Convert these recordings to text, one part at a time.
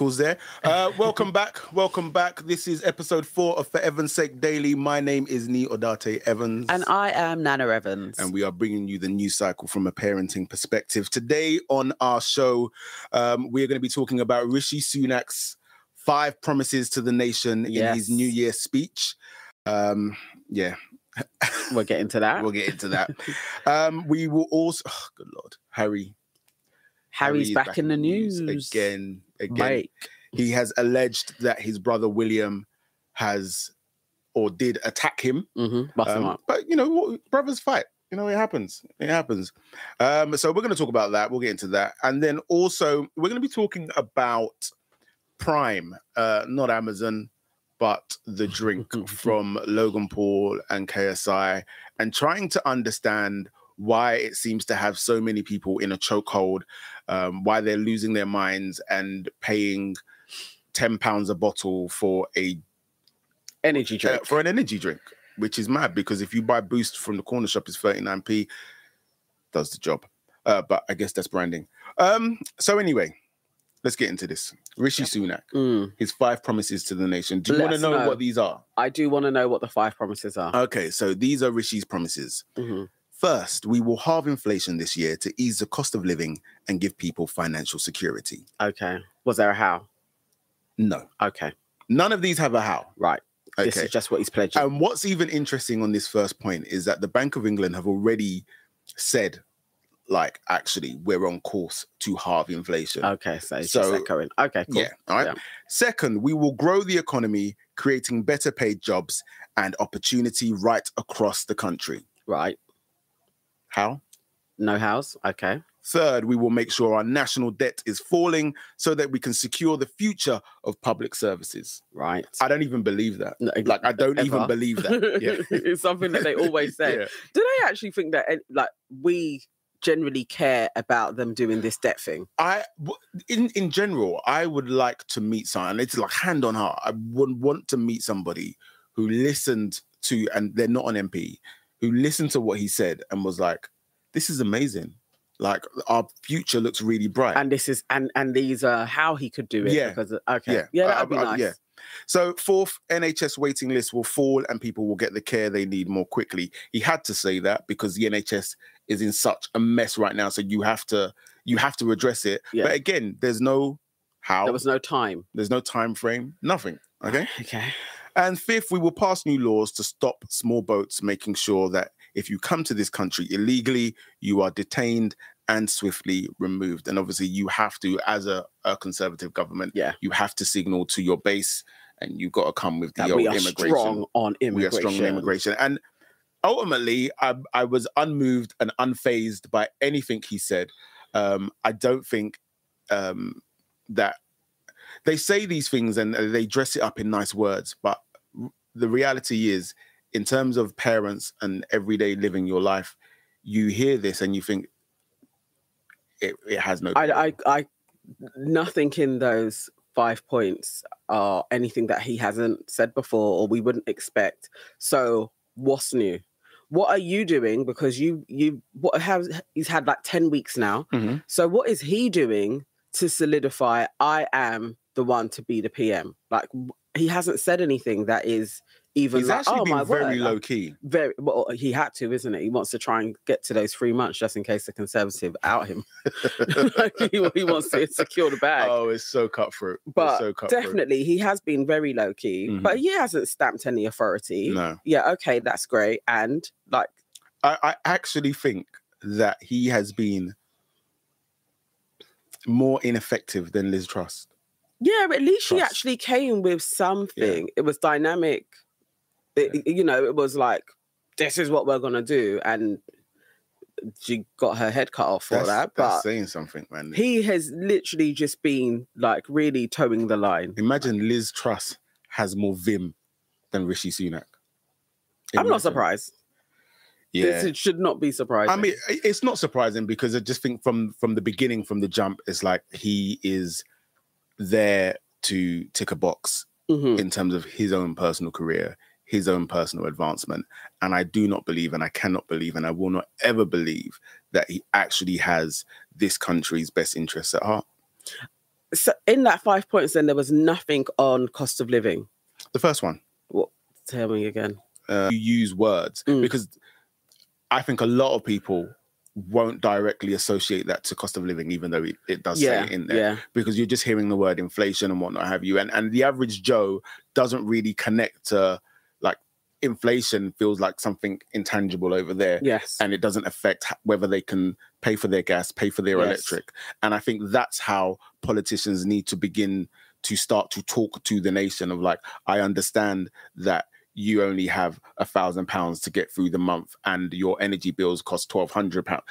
vocals there. Welcome back. Welcome back. This is episode 4 of For Evan's Sake Daily. My name is Ni Odate Evans. And I am Nana Evans. And we are bringing you the news cycle from a parenting perspective. Today on our show, we're going to be talking about Rishi Sunak's 5 promises to the nation in his New Year speech. We'll get into that. We will also... Oh, good Lord. Harry's back in the news. Again. Mike. He has alleged that his brother William has or did attack him. Mm-hmm. Bust him up. But, you know, brothers fight. You know, it happens. So we're going to talk about that. We'll get into that. And then also, we're going to be talking about Prime, not Amazon, but the drink from Logan Paul and KSI, and trying to understand why it seems to have so many people in a chokehold, why they're losing their minds and paying £10 a bottle for an energy drink, which is mad because if you buy Boost from the corner shop, it's 39p, does the job. But I guess that's branding. So anyway, let's get into this. Rishi Sunak, his 5 promises to the nation. Do you want to know what these are? I do want to know what the 5 promises are. Okay, so these are Rishi's promises. Mm-hmm. First, we will halve inflation this year to ease the cost of living and give people financial security. Okay. Was there a how? No. Okay. None of these have a how. Right. Okay. This is just what he's pledging. And what's even interesting on this first point is that the Bank of England have already said, like, actually, we're on course to halve inflation. Okay. So it's just echoing. Okay, cool. Yeah. All right. Yeah. Second, we will grow the economy, creating better paid jobs and opportunity right across the country. Right. How? No house. Okay. Third, we will make sure our national debt is falling so that we can secure the future of public services. Right. I don't even believe that. No, like, I don't even believe that. Yeah. It's something that they always say. Yeah. Do they actually think that, like, we generally care about them doing this debt thing? In general, I would like to meet someone. It's like, hand on heart, I would want to meet somebody who listened to, and they're not an MP, who listened to what he said and was like, this is amazing. Like, our future looks really bright. And this is, and these are how he could do it. Yeah. Because, okay. Yeah, yeah, that'd be nice. Yeah. So 4th, NHS waiting lists will fall and people will get the care they need more quickly. He had to say that because the NHS is in such a mess right now. So you have to address it. Yeah. But again, there's no how. There was no time. There's no time frame, nothing. Okay. Okay. And 5th, we will pass new laws to stop small boats, making sure that if you come to this country illegally, you are detained and swiftly removed. And obviously you have to, as a Conservative government, you have to signal to your base and you've got to come with the old immigration. We are strong on immigration. We are strong on immigration. And ultimately, I was unmoved and unfazed by anything he said. I don't think that... They say these things and they dress it up in nice words, but the reality is, in terms of parents and everyday living your life, you hear this and you think it has no... nothing in those 5 points are anything that he hasn't said before or we wouldn't expect. So what's new? What are you doing? Because he's had like 10 weeks now. Mm-hmm. So what is he doing to solidify, I am the one to be the PM? Like, he hasn't said anything that is even... He's like, actually been very low-key. Very. Well, he had to, isn't it? He wants to try and get to those 3 months just in case the Conservative out him. Like, he wants to secure the bag. Oh, it's so cutthroat. But so cutthroat. Definitely, he has been very low-key, mm-hmm. but he hasn't stamped any authority. No. Yeah, okay, that's great. And, like... I actually think that he has been more ineffective than Liz Truss. Yeah, at least she actually came with something. Yeah. It was dynamic. You know, it was like, this is what we're going to do. And she got her head cut off for that. But that's saying something, man. He has literally just been, like, really towing the line. Imagine Liz Truss has more vim than Rishi Sunak. I'm not surprised. Yeah. It should not be surprising. I mean, it's not surprising because I just think from the beginning, from the jump, it's like he is there to tick a box mm-hmm. in terms of his own personal career, his own personal advancement. And I do not believe, and I cannot believe, and I will not ever believe that he actually has this country's best interests at heart. So in that 5 points, then there was nothing on cost of living. The first one. What? Tell me again. You use words because I think a lot of people won't directly associate that to cost of living, even though it does say it in there, because you're just hearing the word inflation and whatnot have you, and the average Joe doesn't really connect to, like, inflation feels like something intangible over there, and it doesn't affect whether they can pay for their gas, pay for their electric, and I think that's how politicians need to begin to start to talk to the nation of, like, I understand that you only have £1,000 to get through the month and your energy bills cost £1,200.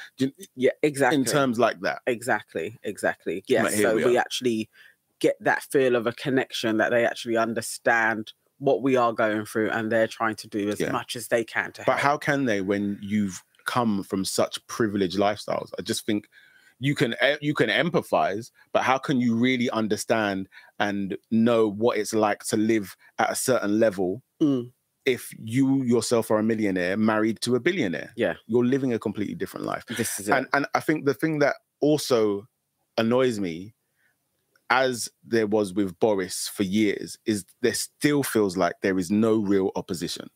Yeah, exactly. In terms like that. Exactly, exactly. Yes, so we actually get that feel of a connection, that they actually understand what we are going through and they're trying to do as much as they can to help. But how can they when you've come from such privileged lifestyles? I just think you can empathize, but how can you really understand and know what it's like to live at a certain level if you yourself are a millionaire married to a billionaire? Yeah. You're living a completely different life. This is it. And I think the thing that also annoys me, as there was with Boris for years, is there still feels like there is no real opposition.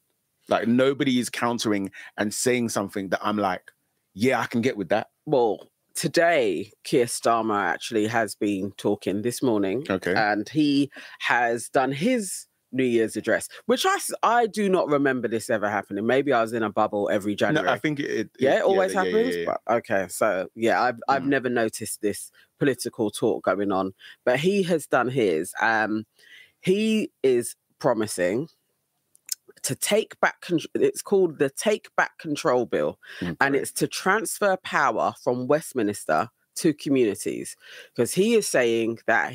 Like, nobody is countering and saying something that I'm like, yeah, I can get with that. Well, today, Keir Starmer actually has been talking this morning. Okay. And he has done his New Year's address, which I do not remember this ever happening. Maybe I was in a bubble every January. No, I think it always happens. Yeah. Okay, so yeah, I've never noticed this political talk going on, but he has done his. He is promising to take back control. It's called the Take Back Control Bill, and it's to transfer power from Westminster to communities, because he is saying that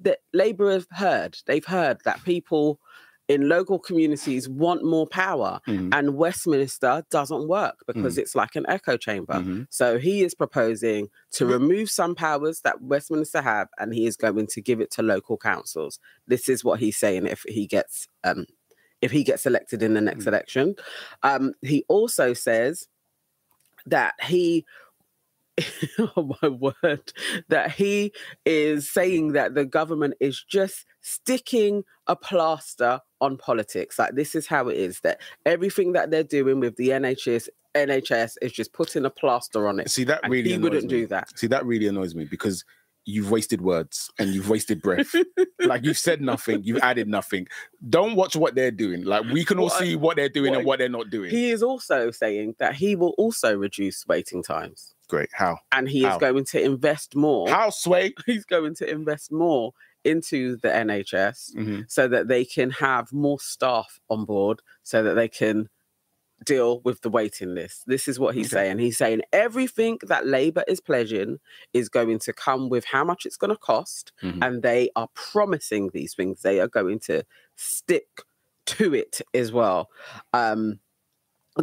that Labour have heard. They've heard that people in local communities want more power, and Westminster doesn't work because it's like an echo chamber. So he is proposing to remove some powers that Westminster have, and he is going to give it to local councils. This is what he's saying if he gets elected in the next election. He also says that he... oh my word, that he is saying that the government is just sticking a plaster on politics. Like, this is how it is, that everything that they're doing with the NHS is just putting a plaster on it. See, that really annoys me. He wouldn't do that. See, that really annoys me, because you've wasted words and you've wasted breath. Like, you've said nothing, you've added nothing. Don't watch what they're doing. Like, we can all see what they're doing and what they're not doing. He is also saying that he will also reduce waiting times. Great. How? And he is going to invest more. How, Sway? He's going to invest more into the NHS so that they can have more staff on board, so that they can deal with the waiting list. This is what he's saying. He's saying everything that Labour is pledging is going to come with how much it's going to cost, and they are promising these things. They are going to stick to it as well.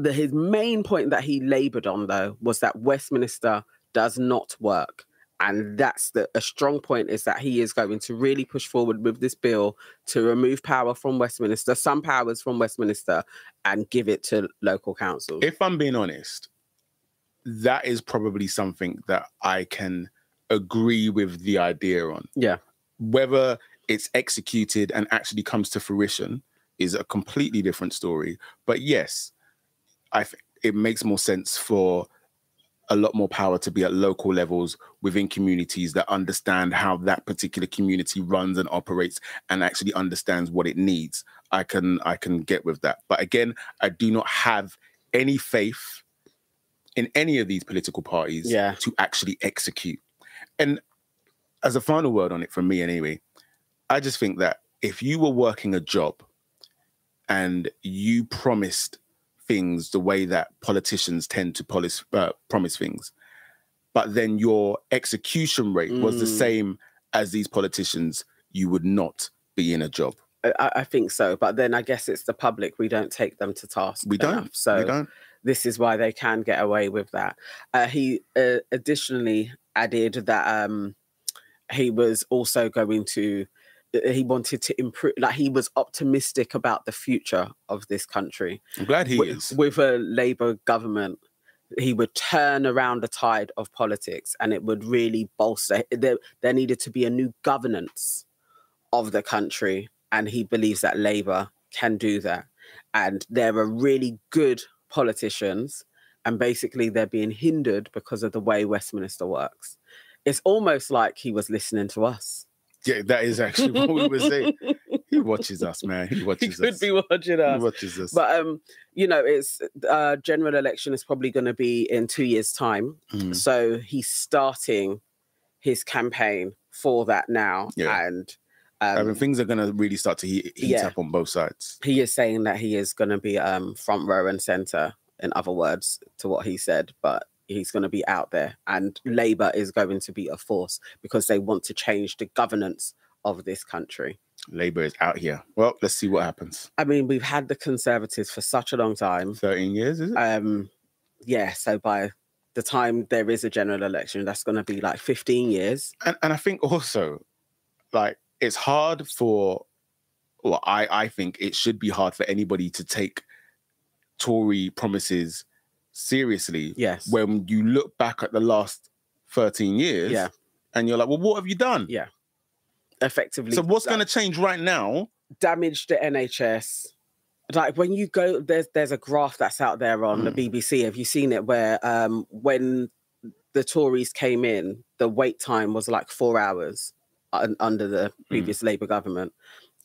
His main point that he laboured on, though, was that Westminster does not work. And that's a strong point, is that he is going to really push forward with this bill to remove power from Westminster, some powers from Westminster, and give it to local councils. If I'm being honest, that is probably something that I can agree with the idea on. Yeah. Whether it's executed and actually comes to fruition is a completely different story. But yes, I think it makes more sense for a lot more power to be at local levels within communities that understand how that particular community runs and operates and actually understands what it needs. I can get with that. But again, I do not have any faith in any of these political parties to actually execute. And as a final word on it from me anyway, I just think that if you were working a job and you promised things the way that politicians tend to promise things, but then your execution rate was the same as these politicians, you would not be in a job. I think so. But then I guess it's the public. We don't take them to task. We don't. This is why they can get away with that. He additionally added that he was also going to... He wanted to improve, like, he was optimistic about the future of this country. I'm glad he is. With a Labour government he would turn around the tide of politics, and it would really bolster. There needed to be a new governance of the country, and he believes that Labour can do that. And there are really good politicians, and basically they're being hindered because of the way Westminster works. It's almost like he was listening to us. Yeah, that is actually what we were saying. He watches us, man. He could be watching us. But, you know, it's general election is probably going to be in 2 years' time. Mm. So he's starting his campaign for that now. Yeah. And I mean, things are going to really start to heat up on both sides. He is saying that he is going to be front row and centre, in other words, to what he said. But he's going to be out there, and Labour is going to be a force because they want to change the governance of this country. Labour is out here. Well, let's see what happens. I mean, we've had the Conservatives for such a long time. 13 years, is it? Yeah, so by the time there is a general election, that's going to be like 15 years. And I think also, like, it's hard for, well, I think it should be hard for anybody to take Tory promises seriously. Yes. When you look back at the last 13 years, yeah, and you're like, well, what have you done? Yeah. Effectively. So what's going to change right now? Damage the NHS. Like, when you go, there's a graph that's out there on the BBC. Have you seen it? Where when the Tories came in, the wait time was like 4 hours under the previous Labour government,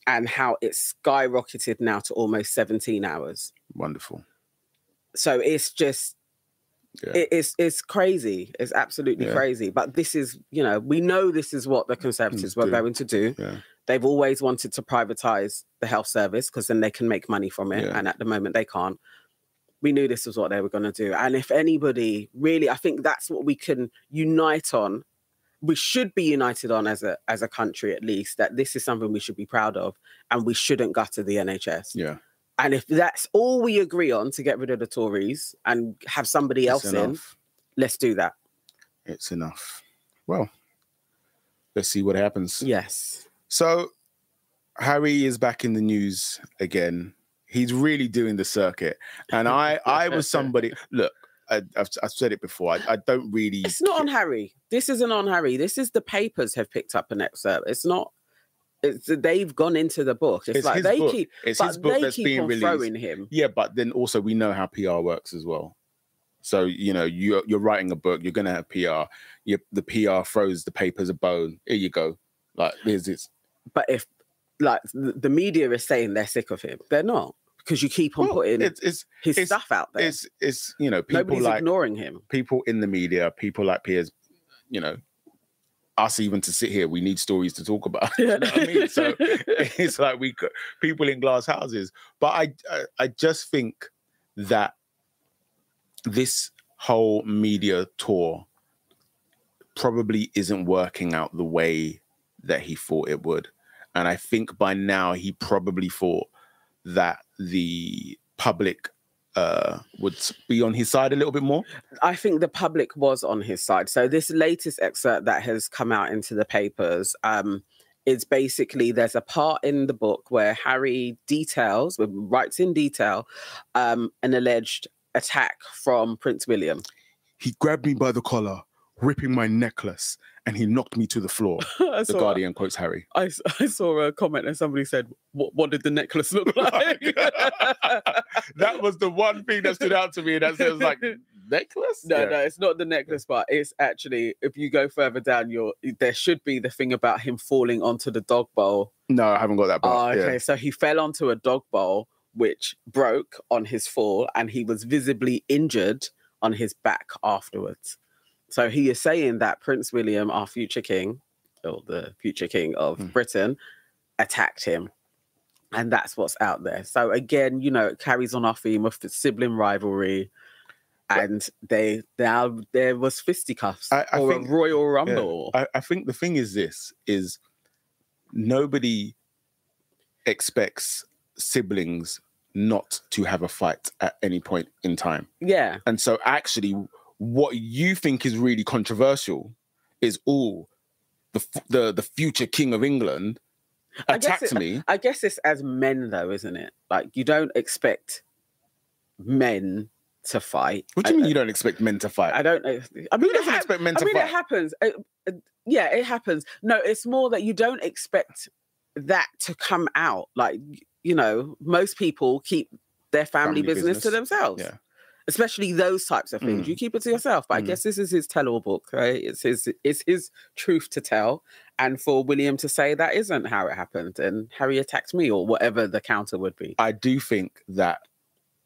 and how it's skyrocketed now to almost 17 hours. Wonderful. So it's just, it's crazy. It's absolutely crazy. But this is, you know, we know this is what the Conservatives were going to do. Yeah. They've always wanted to privatise the health service because then they can make money from it. Yeah. And at the moment they can't. We knew this was what they were going to do. And if anybody really, I think that's what we can unite on. We should be united on as a country, at least, that this is something we should be proud of, and we shouldn't gutter the NHS. Yeah. And if that's all we agree on, to get rid of the Tories and have somebody else in, let's do that. It's enough. Well, let's see what happens. Yes. So Harry is back in the news again. He's really doing the circuit. And I was somebody... Look, I've said it before. I don't really... It's not on Harry. This isn't on Harry. This is the papers have picked up an excerpt. It's not... they've gone into the book. It's like they book. Keep it's his book that's being released. Him. Yeah, but then also we know how PR works as well. So, you know, you're writing a book, you're gonna have PR. The PR throws the papers a bone. Here you go. Like, here's it. But if like the media is saying they're sick of him, they're not. Because you keep on putting his stuff out there. It's you know, people nobody's like ignoring him. People in the media, people like peers, you know. Us even to sit here, we need stories to talk about. You know what I mean? So it's like people in glass houses. But I just think that this whole media tour probably isn't working out the way that he thought it would. And I think by now he probably thought that the public would be on his side a little bit more? I think the public was on his side. So this latest excerpt that has come out into the papers is basically, there's a part in the book where Harry writes in detail an alleged attack from Prince William. He grabbed me by the collar, ripping my necklace, and he knocked me to the floor. The Guardian quotes Harry. I saw a comment and somebody said, what did the necklace look like? That was the one thing that stood out to me. That was like, necklace? No, it's not the necklace part. It's actually, if you go further down, there should be the thing about him falling onto the dog bowl. No, I haven't got that part. Oh, okay, so he fell onto a dog bowl, which broke on his fall, and he was visibly injured on his back afterwards. So he is saying that Prince William, our future king, or the future king of Britain, attacked him. And that's what's out there. So again, you know, it carries on our theme of the sibling rivalry. And there was fisticuffs I think, a royal rumble. Yeah, I think the thing is this is nobody expects siblings not to have a fight at any point in time. Yeah. And so actually... what you think is really controversial is the future king of England attacked me. I guess it's as men, though, isn't it? Like, you don't expect men to fight. What do you mean you don't expect men to fight? I don't know. I mean, you expect men to fight. I mean, it happens. Yeah, it happens. No, it's more that you don't expect that to come out. Like, you know, most people keep their family business to themselves. Yeah. Especially those types of things. You keep it to yourself. But I guess this is his tell-all book, right? It's his truth to tell. And for William to say that isn't how it happened and Harry attacked me or whatever the counter would be. I do think that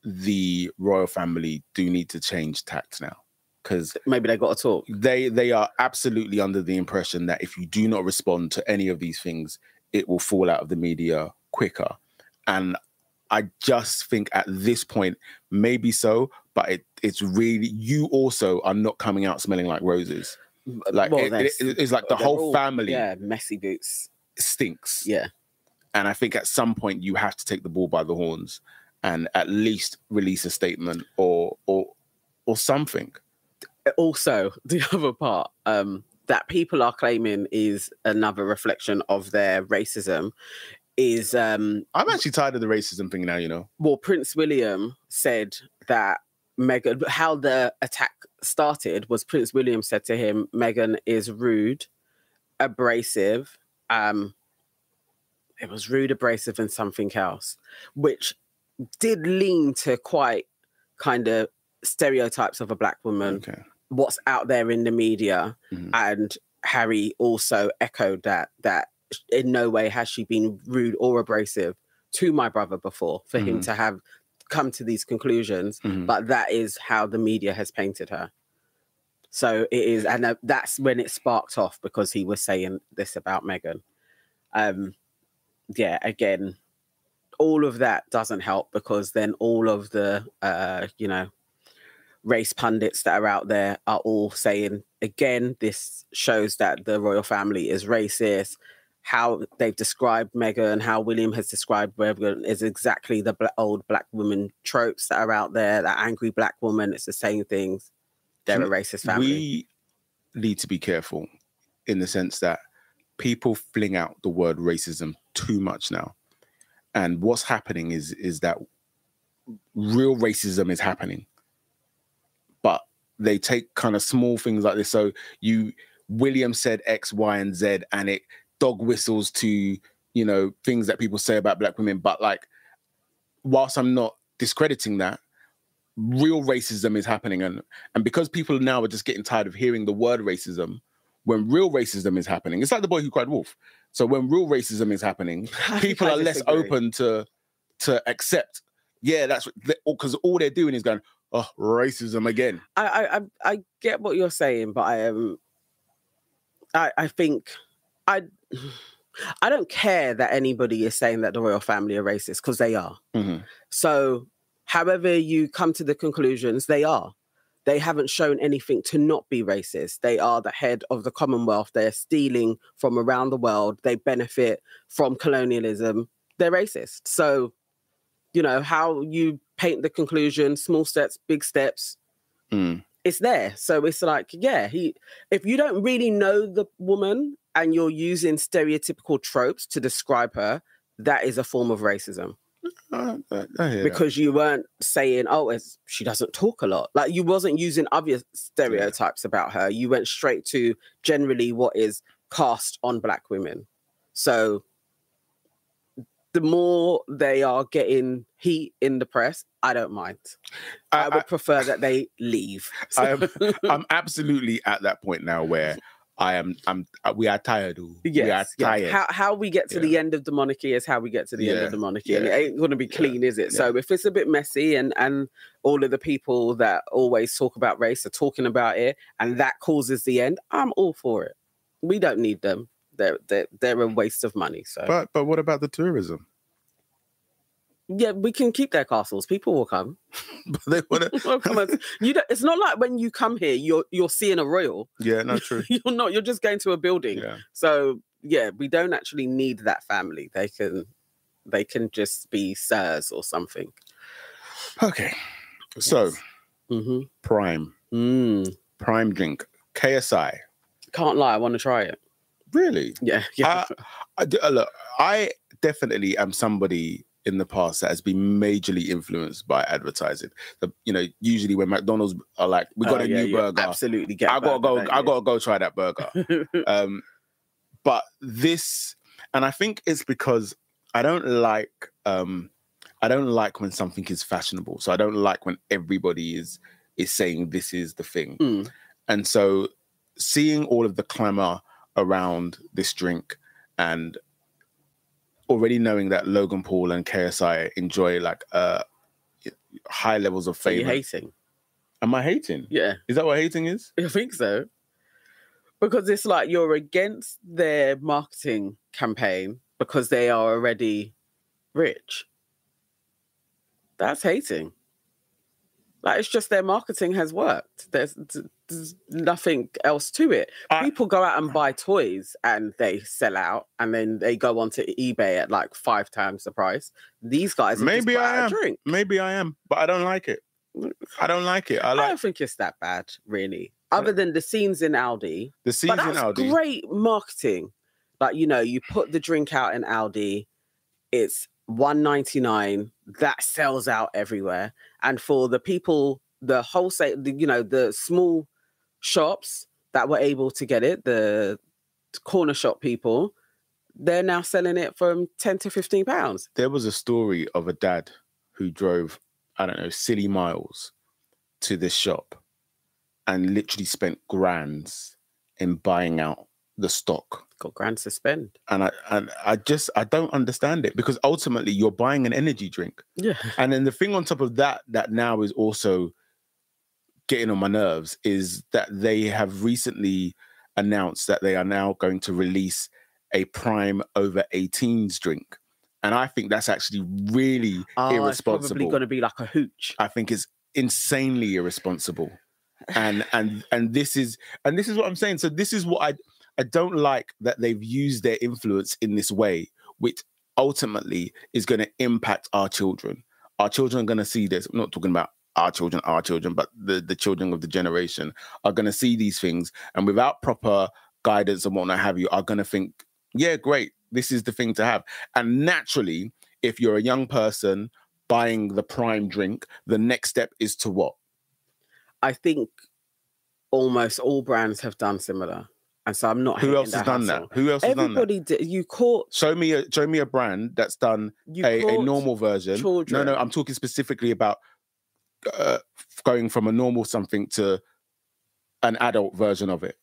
the royal family do need to change tact now. Because maybe they got to talk. They are absolutely under the impression that if you do not respond to any of these things, it will fall out of the media quicker. And I just think at this point, maybe so, but it's really, you also are not coming out smelling like roses. Like, well, it's like the whole family. Yeah, messy boots. Stinks. Yeah. And I think at some point you have to take the bull by the horns and at least release a statement or something. Also, the other part that people are claiming is another reflection of their racism is... I'm actually tired of the racism thing now, you know. Well, Prince William said that Meghan... How the attack started was Prince William said to him, Meghan is rude, abrasive. It was rude, abrasive, and something else, which did lean to quite kind of stereotypes of a black woman, okay, what's out there in the media. And Harry also echoed that in no way has she been rude or abrasive to my brother before for him to have come to these conclusions, but that is how the media has painted her. So it is, and that's when it sparked off because he was saying this about Meghan. Yeah, again, all of that doesn't help because then all of the, you know, race pundits that are out there are all saying, again, this shows that the royal family is racist. How they've described Meghan, how William has described Meghan is exactly the old black woman tropes that are out there, that angry black woman. It's the same things. They're a racist family. We need to be careful in the sense that people fling out the word racism too much now. And what's happening is that real racism is happening. But they take kind of small things like this. So William said X, Y, and Z, and it dog whistles to, you know, things that people say about black women. But like, whilst I'm not discrediting that, real racism is happening. And because people now are just getting tired of hearing the word racism, when real racism is happening, it's like the boy who cried wolf. So when real racism is happening, people are less open to accept. Yeah, that's because all they're doing is going, oh, racism again. I get what you're saying, but I think I don't care that anybody is saying that the royal family are racist because they are. So, however you come to the conclusions, they are. They haven't shown anything to not be racist. They are the head of the Commonwealth. They're stealing from around the world. They benefit from colonialism. They're racist. So, you know, how you paint the conclusion, small steps, big steps, it's there. So it's like, yeah, if you don't really know the woman and you're using stereotypical tropes to describe her, that is a form of racism. I hear because that. You weren't saying, oh, she doesn't talk a lot. Like, you wasn't using obvious stereotypes about her. You went straight to generally what is cast on black women. So the more they are getting heat in the press, I don't mind. I would prefer that they leave. I'm absolutely at that point now where we are tired. We are tired. How we get to the end of the monarchy is how we get to the end of the monarchy. And it ain't going to be clean, is it? So if it's a bit messy and all of the people that always talk about race are talking about it and that causes the end, I'm all for it. We don't need them. They're a waste of money. So, but what about the tourism? Yeah, we can keep their castles. People will come. But they want to. It's not like when you come here, you're seeing a royal. Yeah, no, true. You're not. You're just going to a building. Yeah. So yeah, we don't actually need that family. They can just be sirs or something. Okay, yes. So Prime drink KSI. Can't lie, I want to try it. Really? Yeah. Look, I definitely am somebody in the past that has been majorly influenced by advertising. The, you know, usually when McDonald's are like, we got a new burger, absolutely, I gotta go try that burger. But this, and I think it's because I don't like when something is fashionable. So I don't like when everybody is saying this is the thing. Mm. And so seeing all of the clamour around this drink and already knowing that Logan Paul and KSI enjoy like high levels of fame. Are you hating? Am I hating? Yeah. Is that what hating is? I think so. Because it's like you're against their marketing campaign because they are already rich. That's hating. Like, it's just their marketing has worked. There's nothing else to it. People go out and buy toys and they sell out and then they go onto eBay at like 5 times the price. These guys are maybe just buying a drink. Maybe I am, but I don't like it. I don't like it. I don't think it's that bad, really. Other than the scenes in Aldi. The scenes in Aldi. Great marketing. Like, you know, you put the drink out in Aldi. It's $1.99. That sells out everywhere. And for the people, the wholesale, you know, the small shops that were able to get it, the corner shop people, they're now selling it from £10 to £15. There was a story of a dad who drove, I don't know, silly miles to this shop and literally spent £1,000s in buying out the stock. Got £1,000 to spend. And I don't understand it, because ultimately you're buying an energy drink. Yeah. And then the thing on top of that, that now is also getting on my nerves, is that they have recently announced that they are now going to release a Prime over 18s drink. And I think that's actually really irresponsible. It's probably going to be like a hooch. I think it's insanely irresponsible. And this is what I'm saying. So this is what I don't like, that they've used their influence in this way, which ultimately is going to impact our children. Our children are going to see this. I'm not talking about our children, but the children of the generation are going to see these things, and without proper guidance and whatnot have you, are going to think, yeah, great, this is the thing to have. And naturally, if you're a young person buying the Prime drink, the next step is to what? I think almost all brands have done similar, and so I'm not. Who else has done that? Who else has done that? Everybody did. You caught. Show me a brand that's done a normal version. Children. No, I'm talking specifically about going from a normal something to an adult version of it.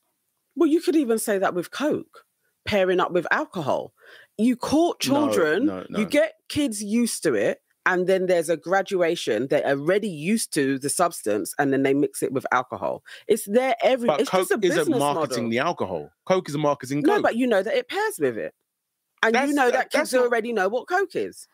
Well, you could even say that with Coke, pairing up with alcohol. You caught children. No. You get kids used to it. And then there's a graduation. They're already used to the substance, and then they mix it with alcohol. It's there every. But it's Coke just a business isn't marketing model. The alcohol. Coke is marketing Coke. No, but you know that it pairs with it, and that's, you know that kids already know what Coke is.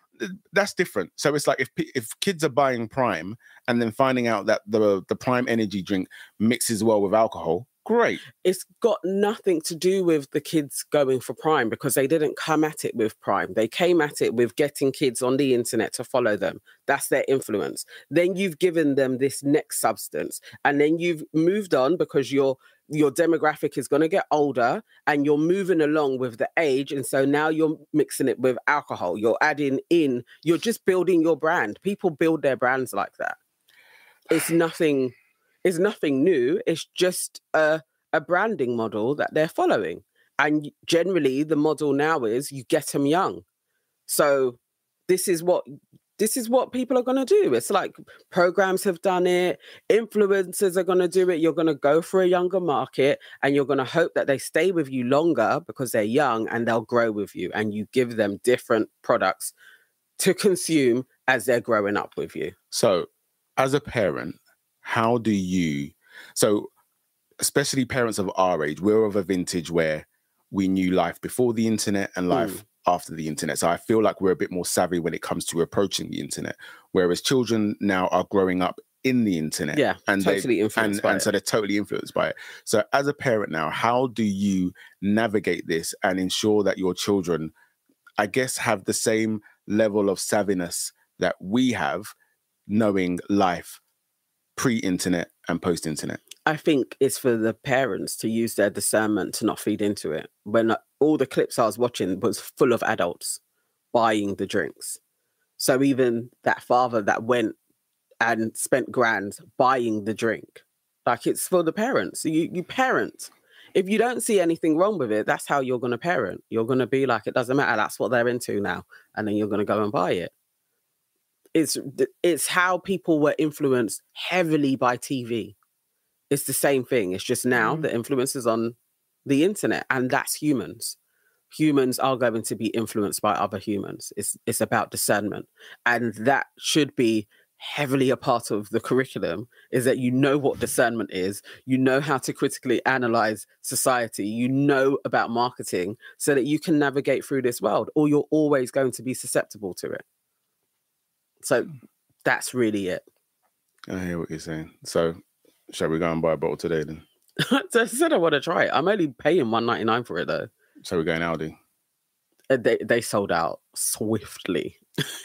That's different. So it's like if kids are buying Prime and then finding out that the Prime energy drink mixes well with alcohol. Great. It's got nothing to do with the kids going for Prime, because they didn't come at it with Prime. They came at it with getting kids on the internet to follow them. That's their influence. Then you've given them this next substance, and then you've moved on, because your demographic is going to get older and you're moving along with the age. And so now you're mixing it with alcohol. You're adding in, you're just building your brand. People build their brands like that. It's nothing new. It's just a branding model that they're following. And generally, the model now is you get them young. So this is what people are going to do. It's like programs have done it. Influencers are going to do it. You're going to go for a younger market, and you're going to hope that they stay with you longer because they're young and they'll grow with you. And you give them different products to consume as they're growing up with you. So as a parent, how do you, so especially parents of our age, we're of a vintage where we knew life before the internet and life after the internet. So I feel like we're a bit more savvy when it comes to approaching the internet, whereas children now are growing up in the internet. Yeah, and totally influenced by it. And so they're totally influenced by it. So as a parent now, how do you navigate this and ensure that your children, I guess, have the same level of savviness that we have, knowing life pre-internet and post-internet? I think it's for the parents to use their discernment to not feed into it. When all the clips I was watching was full of adults buying the drinks. So even that father that went and spent grand buying the drink, like, it's for the parents. You parent. If you don't see anything wrong with it, that's how you're going to parent. You're going to be like, it doesn't matter. That's what they're into now. And then you're going to go and buy it. It's how people were influenced heavily by TV. It's the same thing. It's just now the influence is on the internet, and that's humans. Humans are going to be influenced by other humans. It's about discernment. And that should be heavily a part of the curriculum, is that you know what discernment is, you know how to critically analyze society, you know about marketing, so that you can navigate through this world, or you're always going to be susceptible to it. So that's really it. I hear what you're saying. So shall we go and buy a bottle today then? I said I want to try it. I'm only paying $1.99 for it though. So we're going Aldi. They sold out swiftly.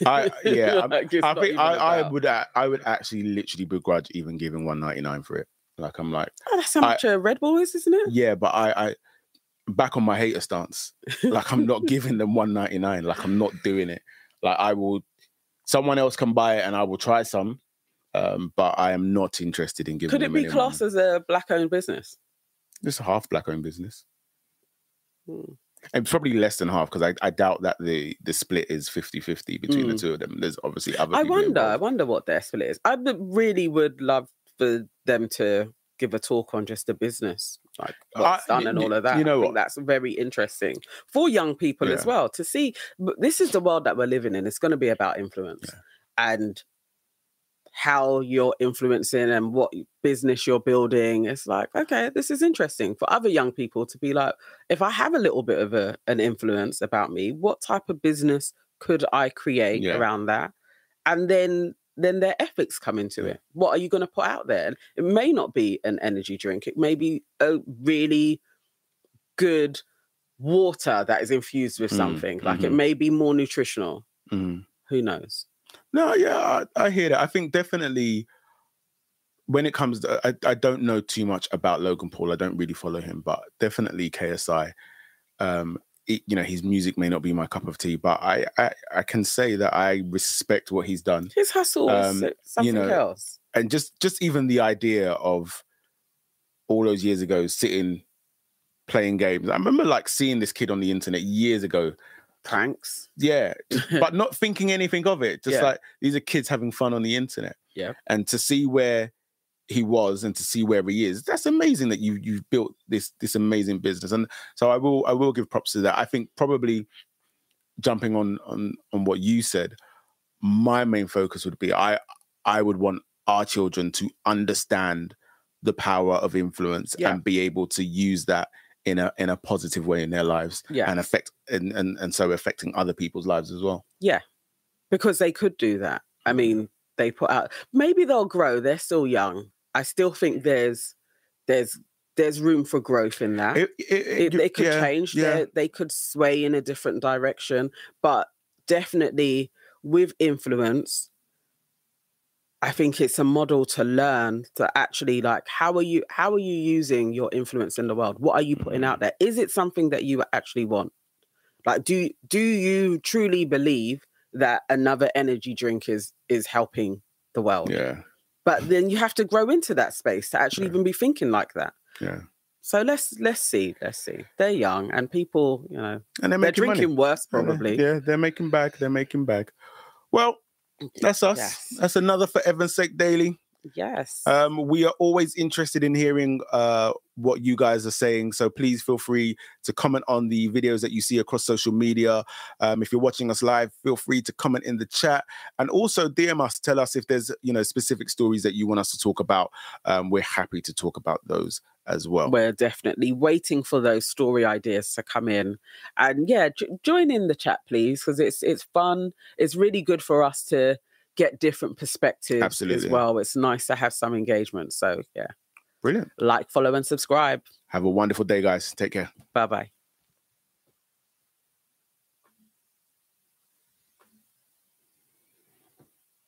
I would actually literally begrudge even giving $1.99 for it. Like, I'm like, oh, that's how much a Red Bull is, isn't it? Yeah, but I back on my hater stance. Like, I'm not giving them $1.99. Like, I'm not doing it. Like, I will. Someone else can buy it, and I will try some. But I am not interested in giving. Could it be classed as a black-owned business? It's a half black-owned business. And probably less than half, because I doubt that the split is 50-50 between the two of them. There's obviously other people involved. I wonder what their split is. I really would love for them to give a talk on just the business, like what's done and all of that. You know, I think that's very interesting for young people as well to see. But this is the world that we're living in. It's going to be about influence and how you're influencing and what business you're building. It's like, okay, this is interesting for other young people to be like, if I have a little bit of an influence about me, what type of business could I create around that? And then their ethics come into it. What are you going to put out there? And it may not be an energy drink. It may be a really good water that is infused with something. Like it may be more nutritional. Who knows? No, yeah, I hear that. I think definitely when it comes to, I don't know too much about Logan Paul. I don't really follow him, but definitely KSI. You know, his music may not be my cup of tea, but I can say that I respect what he's done. His hustle is something else. And just even the idea of all those years ago sitting, playing games. I remember like seeing this kid on the internet years ago. Pranks, but not thinking anything of it, just like these are kids having fun on the internet, and to see where he was and to see where he is, that's amazing that you've built this amazing business. And so I will give props to that. I think probably jumping on what you said, my main focus would be I would want our children to understand the power of influence and be able to use that in a positive way in their lives and affect and so affecting other people's lives as well. Yeah, because they could do that. I mean, they put out, maybe they'll grow. They're still young. I still think there's room for growth in that. They could change. They could sway in a different direction, but definitely with influence, I think it's a model to learn to actually, like, how are you using your influence in the world? What are you putting out there? Is it something that you actually want? Like, do you truly believe that another energy drink is helping the world? Yeah. But then you have to grow into that space to actually even be thinking like that. Yeah. So let's see. They're young and people, you know, and they're drinking money. Worse probably. Yeah, they're making back. Well, that's us. Yes. That's another For Evan's Sake Daily. Yes. We are always interested in hearing what you guys are saying. So please feel free to comment on the videos that you see across social media. If you're watching us live, feel free to comment in the chat. And also DM us. Tell us if there's, you know, specific stories that you want us to talk about. We're happy to talk about those as well. We're definitely waiting for those story ideas to come in. And yeah, join in the chat, please, because it's fun. It's really good for us to get different perspectives as well. It's nice to have some engagement. So yeah. Brilliant. Like, follow and subscribe. Have a wonderful day, guys. Take care. Bye-bye.